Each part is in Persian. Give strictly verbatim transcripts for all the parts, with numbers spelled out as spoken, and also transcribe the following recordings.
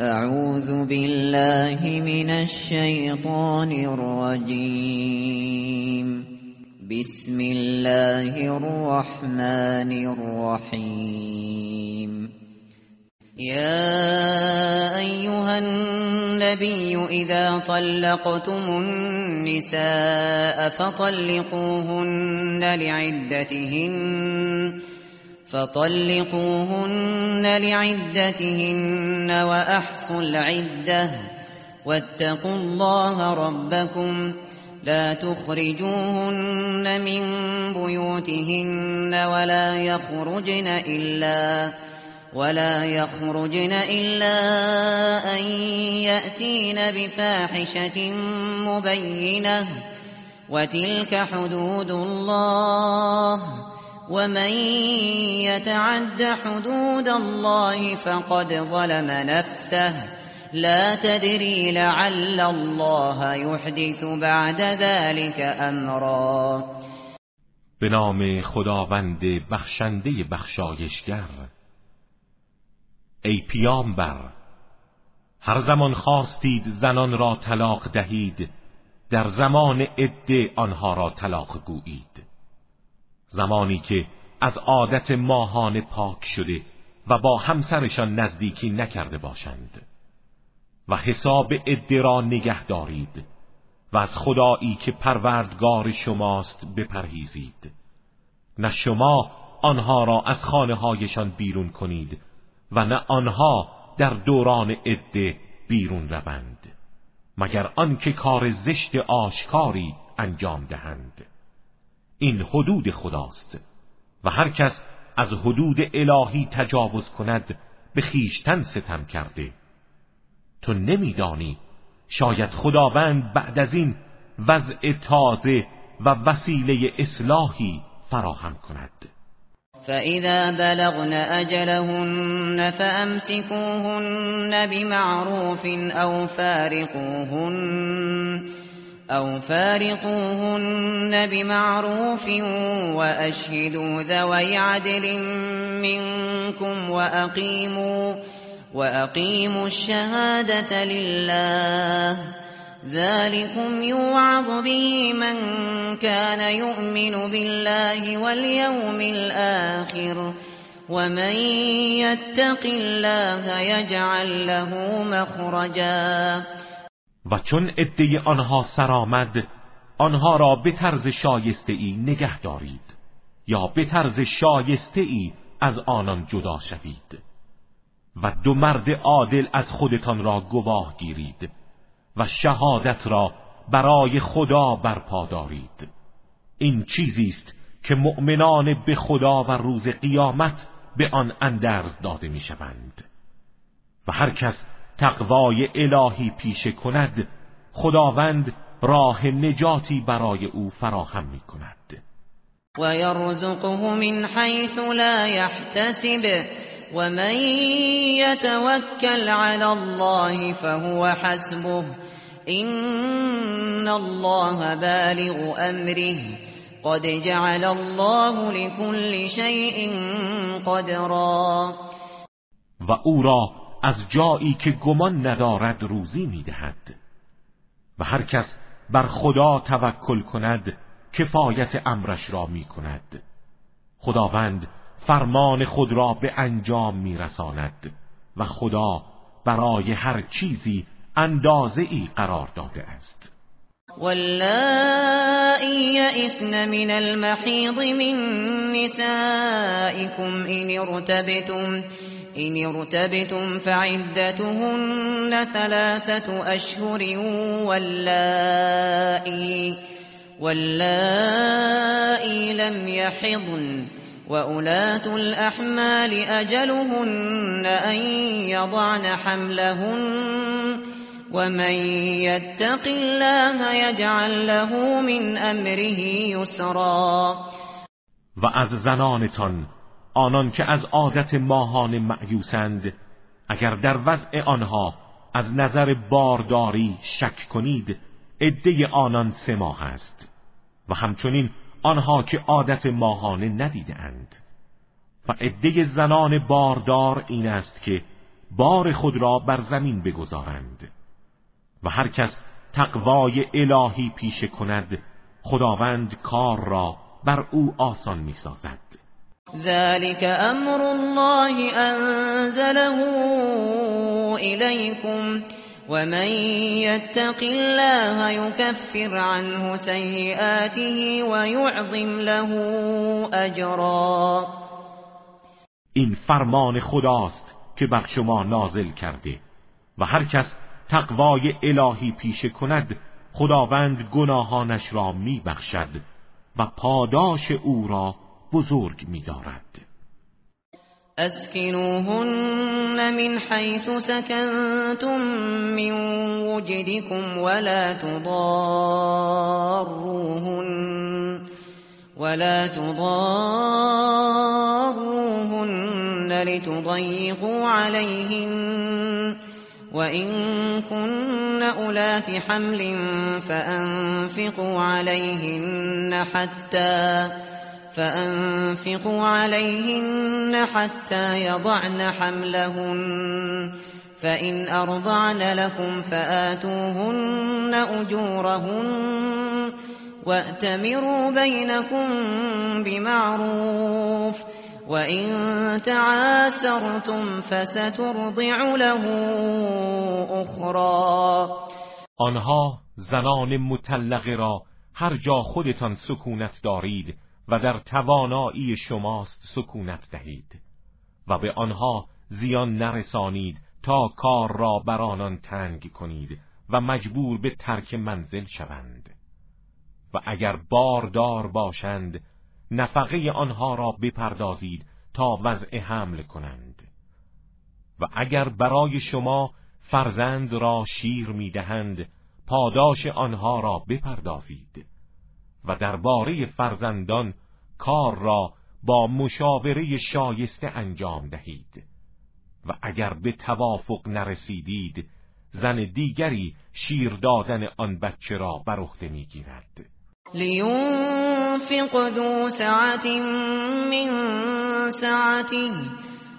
أعوذ بالله من الشيطان الرجيم. بسم الله الرحمن الرحيم. يا أيها النبي إذا طلقتم النساء فطلقوهن لعدتهن فطلقوهن لعدتهن وأحصوا العدة واتقوا الله ربكم لا تخرجوهن من بيوتهن ولا يخرجن إلا ولا يخرجن إلا أن يأتين بفاحشة مبينة وتلك حدود الله ومن يتعد حدود الله فقد ظلم نفسه لا تدري لعل الله يحدث بعد ذلك أمرا. به نام خداوند بخشنده بخشایشگر. ای پیامبر، هر زمان خواستید زنان را طلاق دهید در زمان عده آنها را طلاق گویید، زمانی که از عادت ماهانه پاک شده و با همسرشان نزدیکی نکرده باشند، و حساب عده را نگه دارید و از خدایی که پروردگار شماست بپرهیزید، نه شما آنها را از خانه هایشان بیرون کنید و نه آنها در دوران عده بیرون روند مگر آنکه کار زشت آشکاری انجام دهند. این حدود خداست و هر کس از حدود الهی تجاوز کند به خیشتن ستم کرده. تو نمیدانی شاید خداوند بعد از این وضع تازه و وسیله اصلاحی فراهم کند. فَإِذَا بَلَغْنَ أَجَلَهُنَّ فَأَمْسِكُوهُنَّ بِمَعْرُوفٍ أَوْ فَارِقُوهُنَّ أَوْ فَارِقُوهُنَّ بِمَعْرُوفٍ وَأَشْهِدُوا ذَوَيْ عَدْلٍ مِّنكُمْ وَأَقِيمُوا وَأَقِيمُوا الشَّهَادَةَ لِلَّهِ ذلكم يوعظ به من كان يؤمن بالله واليوم الآخر ومن يتق الله يجعل له مخرجا. و چون عده آنها سرآمد آنها را به طرز شایسته ای نگه دارید یا به طرز شایسته ای از آنان جدا شوید و دو مرد عادل از خودتان را گواه گیرید و شهادت را برای خدا برپا دارید. این چیزی است که مؤمنان به خدا و روز قیامت به آن اندرز داده می شوند. و هر کس تقوای الهی پیشه کند خداوند راه نجاتی برای او فراهم می کند. و یرزقه من حیث لا یحتسب ومن يتوكل على الله فهو حسبه إن الله بالغ أمره قد جعل الله لكل شيء قدرا. و او را از جایی که گمان ندارد روزی میدهد و هر کس بر خدا توکل کند کفایت امرش را میکند. خداوند فرمان خود را به انجام میرساند و خدا برای هر چیزی اندازه‌ای قرار داده است. واللائي يئسن من المحيض من نسائكم إن ارتبتم إن ارتبتم فعدتهن ثلاثة أشهر واللائي واللائي لم يحضن وَأُولَاتُ الْأَحْمَالِ أَجَلُهُنَّ أَنْ يَضَعْنَ حَمْلَهُنَّ وَمَنْ يَتَّقِ اللَّهَ يَجْعَلْ لَهُ مِنْ أَمْرِهِ يُسْرًا. و از زنانتان آنان که از عادت ماهانه مأیوسند اگر در وضع آنها از نظر بارداری شک کنید عده آنان سه ماه است و همچنین آنها که عادت ماهانه ندیدند. و عده زنان باردار این است که بار خود را بر زمین بگذارند و هر کس تقوای الهی پیشه کند خداوند کار را بر او آسان می سازد. ذلك امر الله انزله الیکم ومن یتق الله یکفر عنه سیئاته ویعظم له اجرا. این فرمان خداست که بر شما نازل کرده و هر کس تقوای الهی پیشه کند خداوند گناهانش را میبخشد و پاداش او را بزرگ می‌دارد. اسکنوهن من حیث سکنتم من وجدكم ولا تضاروهن ولا تضاروهن لتضيقوا عليهن وَإِن كُنَّ أُولَاتِ حَمْلٍ فَأَنفِقُوا عَلَيْهِنَّ حَتَّى فَأَنفِقُوا عَلَيْهِنَّ حَتَّى يَضَعْنَ حَمْلَهُنَّ فَإِنْ أَرْضَعْنَ لَكُمْ فَآتُوهُنَّ أُجُورَهُنَّ وَأْتَمِرُوا بَيْنَكُمْ بِمَعْرُوفٍ وَإِن تَعَاسَرْتُمْ فَسَتُرْضِعُ لَهُ أُخْرَى. آنها زنان مطلقه را هر جا خودتان سکونت دارید و در توانایی شماست سکونت دهید و به آنها زیان نرسانید تا کار را بر آنان تنگ کنید و مجبور به ترک منزل شوند. و اگر باردار باشند نفقه آنها را بپردازید تا وضع حمل کنند. و اگر برای شما فرزند را شیر می‌دهند پاداش آنها را بپردازید و درباره فرزندان کار را با مشاوره شایسته انجام دهید. و اگر به توافق نرسیدید زن دیگری شیر دادن آن بچه را بر عهده می‌گیرد. لينفق ذو سعة من سعته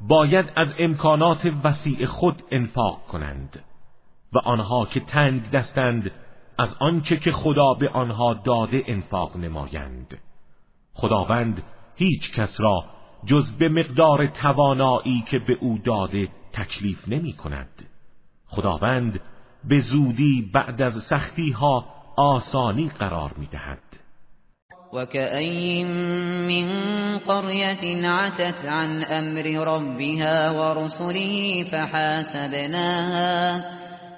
باید از امکانات وسیع خود انفاق کنند و آنها که تنگ دستند از آنچه که خدا به آنها داده انفاق نمایند. خداوند هیچ کس را جز به مقدار توانایی که به او داده تکلیف نمی کند. خداوند به زودی بعد از سختی ها آسانی قرار می دهد. و کأی من قریة عتت عن امر ربها و رسله فحاسبناها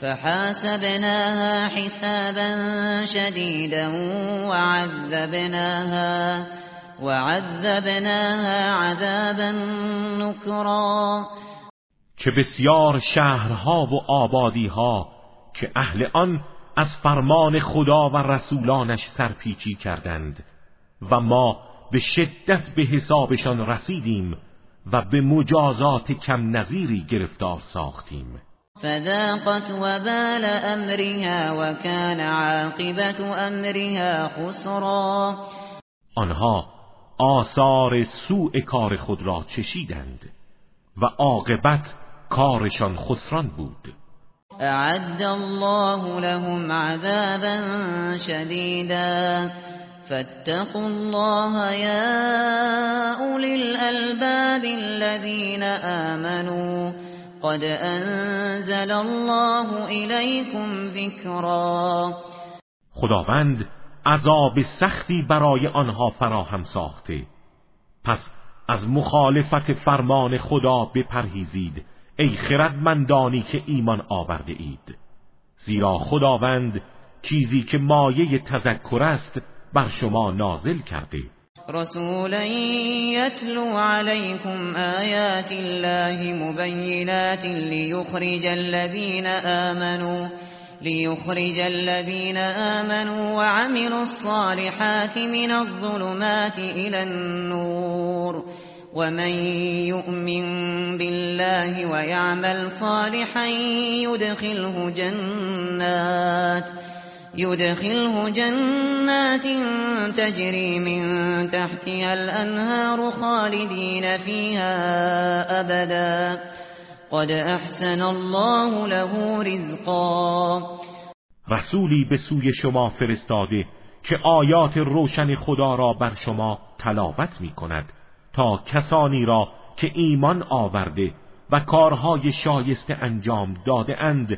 فحاسبناها حسابا شدیدا و عذبناها و عذبناها عذابا نکرا. چه بسیار شهرها و آبادیها که اهل آن از فرمان خدا و رسولانش سرپیچی کردند و ما به شدت به حسابشان رسیدیم و به مجازات کم نظیری گرفتار ساختیم. فذاقت وبال امرها وكان عاقبت امرها خسرا. آنها آثار سوء کار خود را چشیدند و عاقبت کارشان خسران بود. اعد الله لهم عذابا شدیدا فاتقوا الله یا اولی الالباب الذین آمنوا قد انزل الله الیکم ذکرا. خداوند عذاب سختی برای آنها فراهم ساخته، پس از مخالفت فرمان خدا بپرهیزید ای خردمندانی که ایمان آورده اید، زیرا خداوند چیزی که مایه تذکر است بر شما نازل کرده. رسولا يتلو عليكم آيات الله مبينات ليخرج الذين آمنوا ليخرج الذين آمنوا وعملوا الصالحات من الظلمات إلى النور، ومن يؤمن بالله ويعمل صالحا يدخله جنات يدخله جنات تجري من تحتها الأنهار خالدين فيها أبدا، قد احسن الله له رزقا. رسولی به سوی شما فرستاده که آیات روشن خدا را بر شما تلاوت می کند تا کسانی را که ایمان آورده و کارهای شایسته انجام داده اند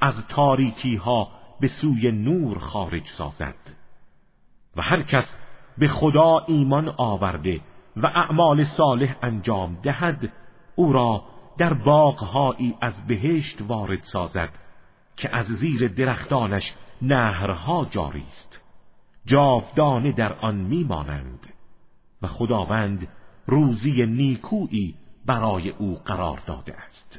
از تاریکی ها به سوی نور خارج سازد، و هر کس به خدا ایمان آورده و اعمال صالح انجام دهد او را در باغهایی از بهشت وارد سازد که از زیر درختانش نهرها جاری است، جاودانه در آن میمانند و خداوند روزی نیکویی برای او قرار داده است.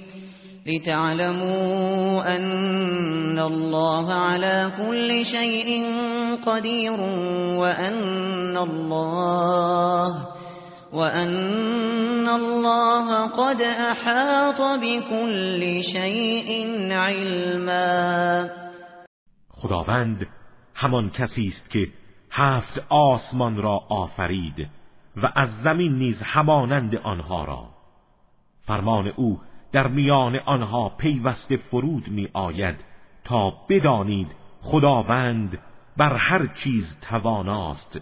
لتعلموا أن الله على كل شيء قدير وأن الله وأن الله قد أحاط بكل شيء علما. خداوند همان کسی است که هفت آسمان را آفرید و از زمین نیز همانند آنها را، فرمان او در میان آنها پیوسته فرود می آید تا بدانید خداوند بر هر چیز تواناست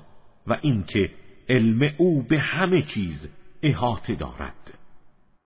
و اینکه علم او به همه چیز احاطه دارد.